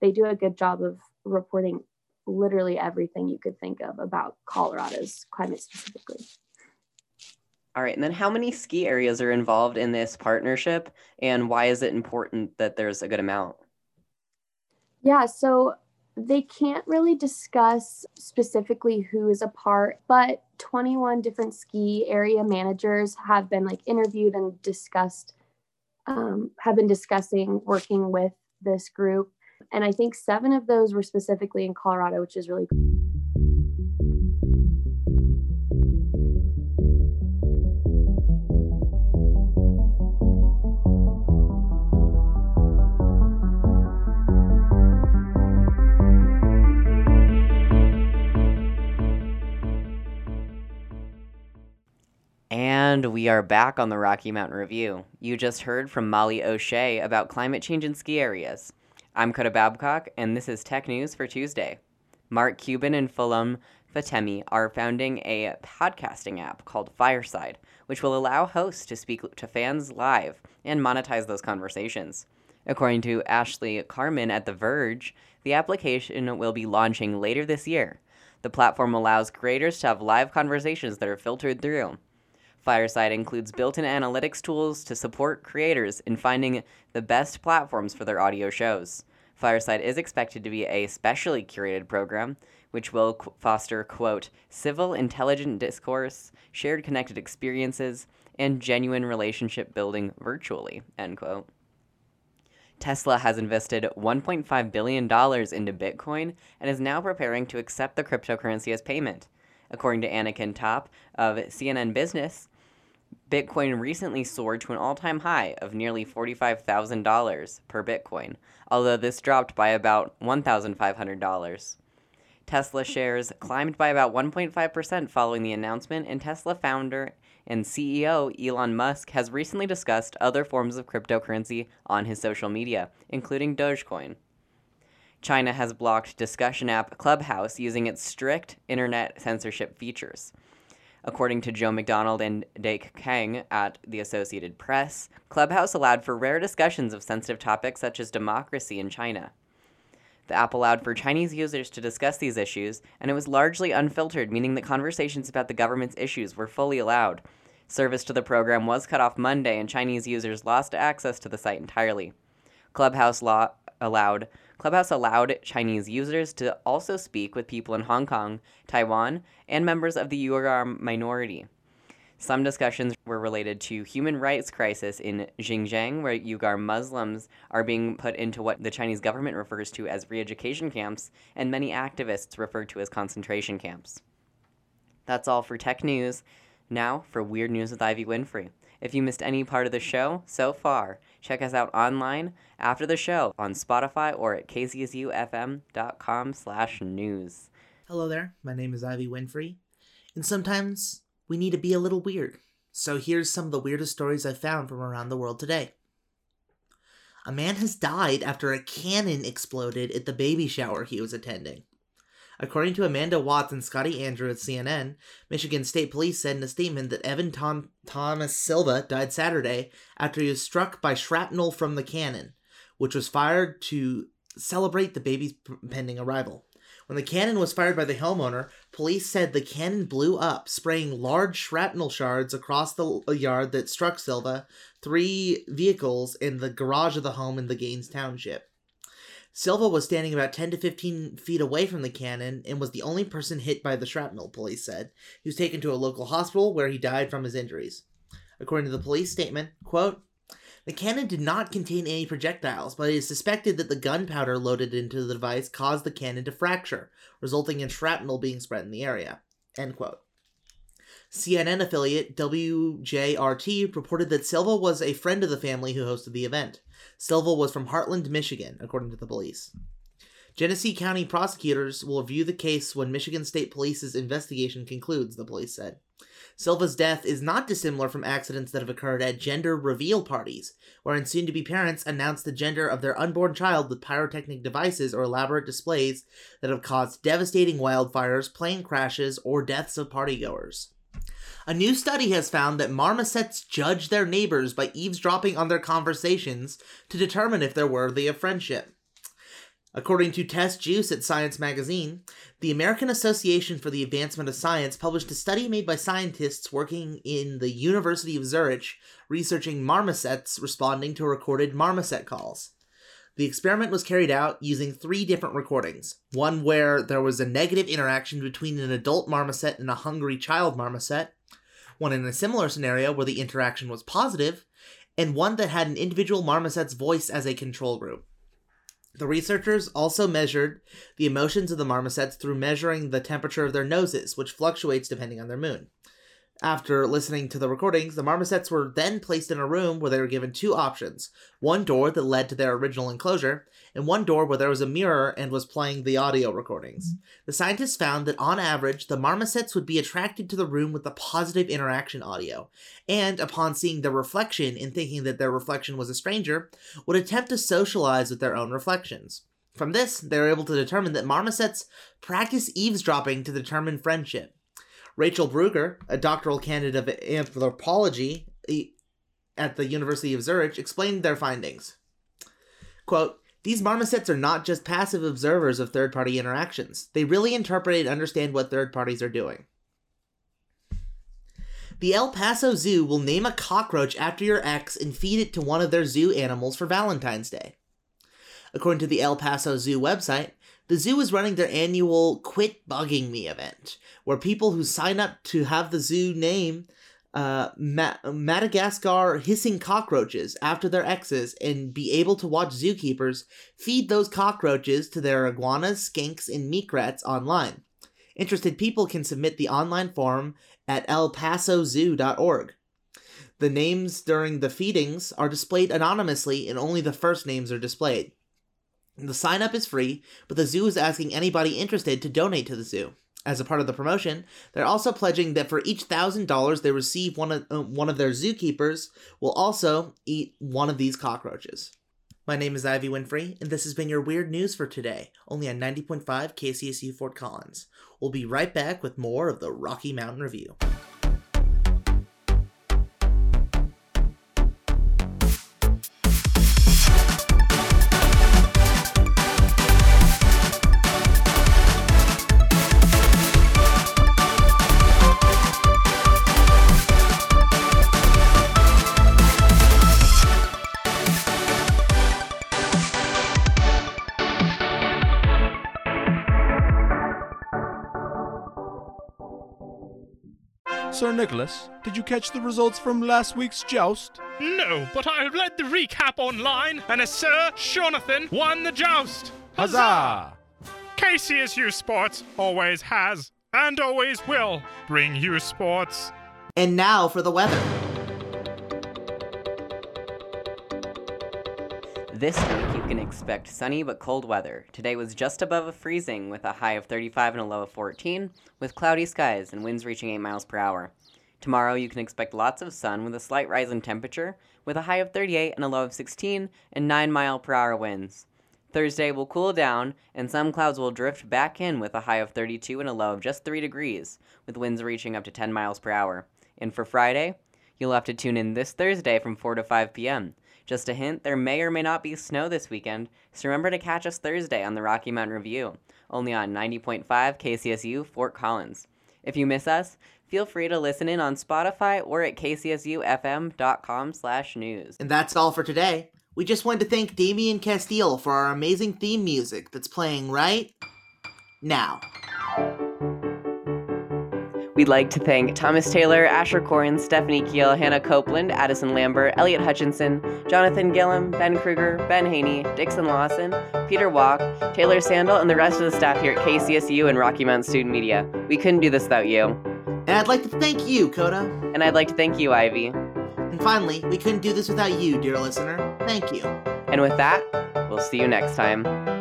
they do a good job of reporting literally everything you could think of about Colorado's climate specifically. All right, and then how many ski areas are involved in this partnership, and why is it important that there's a good amount? Yeah, so they can't really discuss specifically who is a part, but 21 different ski area managers have been interviewed and discussed, have been discussing working with this group. And I think 7 of those were specifically in Colorado, which is really cool. And we are back on the Rocky Mountain Review. You just heard from Molly O'Shea about climate change in ski areas. I'm Coda Babcock, and this is Tech News for Tuesday. Mark Cuban and Fulham Fatemi are founding a podcasting app called Fireside, which will allow hosts to speak to fans live and monetize those conversations. According to Ashley Carmen at The Verge, the application will be launching later this year. The platform allows creators to have live conversations that are filtered through. Fireside includes built-in analytics tools to support creators in finding the best platforms for their audio shows. Fireside is expected to be a specially curated program, which will foster, quote, civil, intelligent discourse, shared connected experiences, and genuine relationship building virtually, end quote. Tesla has invested $1.5 billion into Bitcoin and is now preparing to accept the cryptocurrency as payment. According to Anakin Top of CNN Business, Bitcoin recently soared to an all-time high of nearly $45,000 per Bitcoin, although this dropped by about $1,500. Tesla shares climbed by about 1.5% following the announcement, and Tesla founder and CEO Elon Musk has recently discussed other forms of cryptocurrency on his social media, including Dogecoin. China has blocked discussion app Clubhouse using its strict internet censorship features. According to Joe McDonald and Dake Kang at the Associated Press, Clubhouse allowed for rare discussions of sensitive topics such as democracy in China. The app allowed for Chinese users to discuss these issues, and it was largely unfiltered, meaning that conversations about the government's issues were fully allowed. Service to the program was cut off Monday, and Chinese users lost access to the site entirely. Clubhouse allowed Chinese users to also speak with people in Hong Kong, Taiwan, and members of the Uyghur minority. Some discussions were related to human rights crisis in Xinjiang, where Uyghur Muslims are being put into what the Chinese government refers to as re-education camps, and many activists refer to as concentration camps. That's all for Tech News. Now for Weird News with Ivy Winfrey. If you missed any part of the show so far, check us out online after the show on Spotify or at kcsufm.com/news. Hello there, my name is Ivy Winfrey, and sometimes we need to be a little weird. So here's some of the weirdest stories I found from around the world today. A man has died after a cannon exploded at the baby shower he was attending. According to Amanda Watts and Scotty Andrew at CNN, Michigan State Police said in a statement that Evan Thomas Silva died Saturday after he was struck by shrapnel from the cannon, which was fired to celebrate the baby's pending arrival. When the cannon was fired by the homeowner, police said the cannon blew up, spraying large shrapnel shards across the yard that struck Silva, 3 vehicles, and the garage of the home in the Gaines Township. Silva was standing about 10 to 15 feet away from the cannon and was the only person hit by the shrapnel, police said. He was taken to a local hospital where he died from his injuries. According to the police statement, quote, the cannon did not contain any projectiles, but it is suspected that the gunpowder loaded into the device caused the cannon to fracture, resulting in shrapnel being spread in the area, end quote. CNN affiliate WJRT reported that Silva was a friend of the family who hosted the event. Silva was from Heartland, Michigan, according to the police. Genesee County prosecutors will review the case when Michigan State Police's investigation concludes, the police said. Silva's death is not dissimilar from accidents that have occurred at gender reveal parties, wherein soon-to-be parents announce the gender of their unborn child with pyrotechnic devices or elaborate displays that have caused devastating wildfires, plane crashes, or deaths of partygoers. A new study has found that marmosets judge their neighbors by eavesdropping on their conversations to determine if they're worthy of friendship. According to Tess Juice at Science Magazine, the American Association for the Advancement of Science published a study made by scientists working in the University of Zurich researching marmosets responding to recorded marmoset calls. The experiment was carried out using 3 different recordings, one where there was a negative interaction between an adult marmoset and a hungry child marmoset, one in a similar scenario where the interaction was positive, and one that had an individual marmoset's voice as a control group. The researchers also measured the emotions of the marmosets through measuring the temperature of their noses, which fluctuates depending on their mood. After listening to the recordings, the marmosets were then placed in a room where they were given 2 options, one door that led to their original enclosure, and one door where there was a mirror and was playing the audio recordings. The scientists found that on average, the marmosets would be attracted to the room with the positive interaction audio, and upon seeing the reflection and thinking that their reflection was a stranger, would attempt to socialize with their own reflections. From this, they were able to determine that marmosets practice eavesdropping to determine friendship. Rachel Brugger, a doctoral candidate of anthropology at the University of Zurich, explained their findings. Quote, "These marmosets are not just passive observers of third-party interactions. They really interpret and understand what third parties are doing." The El Paso Zoo will name a cockroach after your ex and feed it to one of their zoo animals for Valentine's Day. According to the El Paso Zoo website, the zoo is running their annual Quit Bugging Me event, where people who sign up to have the zoo name Madagascar hissing cockroaches after their exes and be able to watch zookeepers feed those cockroaches to their iguanas, skinks, and meerkats online. Interested people can submit the online form at elpasozoo.org. The names during the feedings are displayed anonymously and only the first names are displayed. The sign-up is free, but the zoo is asking anybody interested to donate to the zoo. As a part of the promotion, they're also pledging that for each $1,000 they receive, one of their zookeepers will also eat one of these cockroaches. My name is Ivy Winfrey, and this has been your Weird News for today, only on 90.5 KCSU Fort Collins. We'll be right back with more of the Rocky Mountain Review. Sir Nicholas, did you catch the results from last week's joust? No, but I read the recap online, and a Sir Jonathan won the joust. Huzzah! KCSU Sports always has, and always will, bring you sports. And now for the weather. This week you can expect sunny but cold weather. Today was just above freezing with a high of 35 and a low of 14, with cloudy skies and winds reaching 8 miles per hour. Tomorrow you can expect lots of sun with a slight rise in temperature, with a high of 38 and a low of 16 and 9 mile per hour winds. Thursday will cool down and some clouds will drift back in with a high of 32 and a low of just 3 degrees, with winds reaching up to 10 miles per hour. And for Friday, you'll have to tune in this Thursday from 4 to 5 p.m. Just a hint, there may or may not be snow this weekend, so remember to catch us Thursday on the Rocky Mountain Review, only on 90.5 KCSU Fort Collins. If you miss us, feel free to listen in on Spotify or at kcsufm.com/news. And that's all for today. We just wanted to thank Damian Castile for our amazing theme music that's playing right now. We'd like to thank Thomas Taylor, Asher Corin, Stephanie Keel, Hannah Copeland, Addison Lambert, Elliot Hutchinson, Jonathan Gillum, Ben Kruger, Ben Haney, Dixon Lawson, Peter Walk, Taylor Sandel, and the rest of the staff here at KCSU and Rocky Mountain Student Media. We couldn't do this without you. And I'd like to thank you, Coda. And I'd like to thank you, Ivy. And finally, we couldn't do this without you, dear listener. Thank you. And with that, we'll see you next time.